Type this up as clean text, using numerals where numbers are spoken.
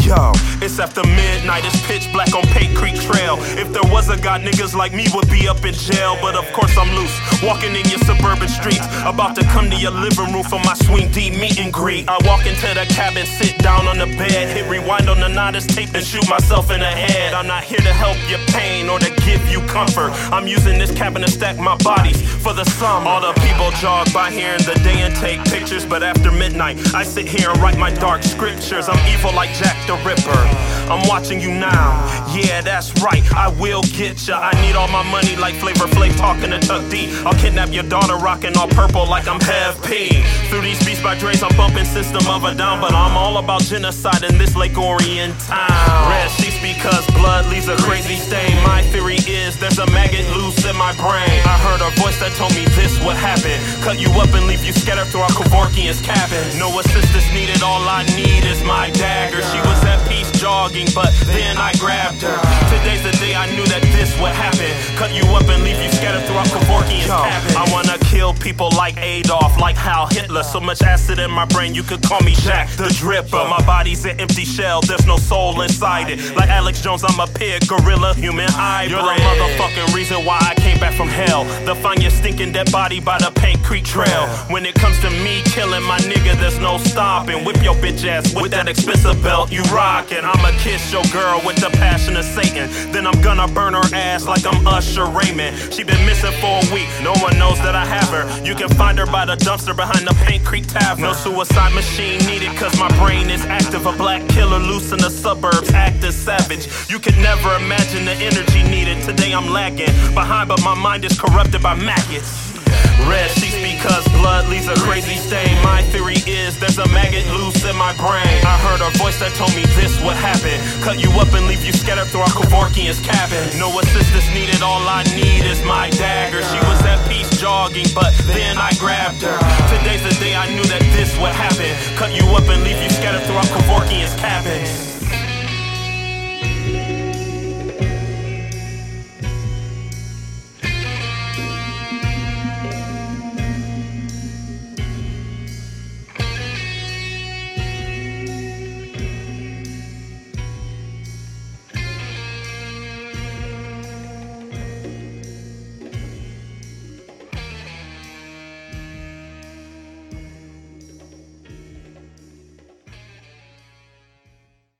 Yo, it's after midnight, it's pitch black on Paint Creek Trail. If there was a god, niggas like me would be up in jail. But of course I'm loose, walking in your suburban streets, about to come to your living room for my swing D meet and greet. I walk into the cabin, sit down on the bed, hit rewind on the Nodest tape and shoot myself in the head. I'm not here to help your pain or to give you comfort. I'm using this cabin to stack my bodies for the summer. All the people jog by here in the day and take pictures, but after midnight I sit here and write my dark scriptures. I'm evil like Jack the Ripper. I'm watching you now, yeah, that's right, I will get ya. I need all my money like Flavor Flav talking to Chuck D. I'll kidnap your daughter rocking all purple like I'm Hev P. Through these beats by Dre's, I'm bumping System of a Down, but I'm all about genocide in this Lake-Orient town. Red sheets because blood leaves a crazy stain. My theory is there's a maggot loose in my brain. I heard a voice that told me this would happen, cut you up and leave you scattered through our Kevorkian's cabins. No assistance needed, all I need is my dagger. She was at peace jogging, but then I grabbed her. Today's the day I knew that this would happen, cut you up and leave you scattered throughout Kevorkian's cabin. I wanna kill people like Adolf, like Hal Hitler. So much acid in my brain, you could call me Jack the Dripper. My body's an empty shell, there's no soul inside it. Like Alex Jones, I'm a pig, gorilla, human hybrid. You're the motherfucking reason why I came back from hell, to find your stinking dead body by the Paint Creek Trail. When it comes to me killing my nigga, there's no stopping. Whip your bitch ass with that expensive belt you rockin'. I'ma kiss your girl with the passion of Satan, then I'm gonna burn her ass like I'm Usher Raymond. She been missing for a week, no one knows that I have her. You can find her by the dumpster behind the Paint Creek Tavern. No suicide machine needed, cause my brain is active. A black killer loose in the suburbs, acting savage. You can never imagine the energy needed. Today I'm lagging behind, but my mind is corrupted by maggots. Red sheets because blood leaves a crazy stain. My theory is there's a maggot loose in my brain. I heard a voice that told me this would happen, cut you up and leave you scattered through our Kevorkian's cabins. No assistance needed, all I need is my dagger. She was at peace jogging, but then I grabbed her. Today's the day I knew that this would happen, cut you up and leave you scattered through our Kevorkian's cabins.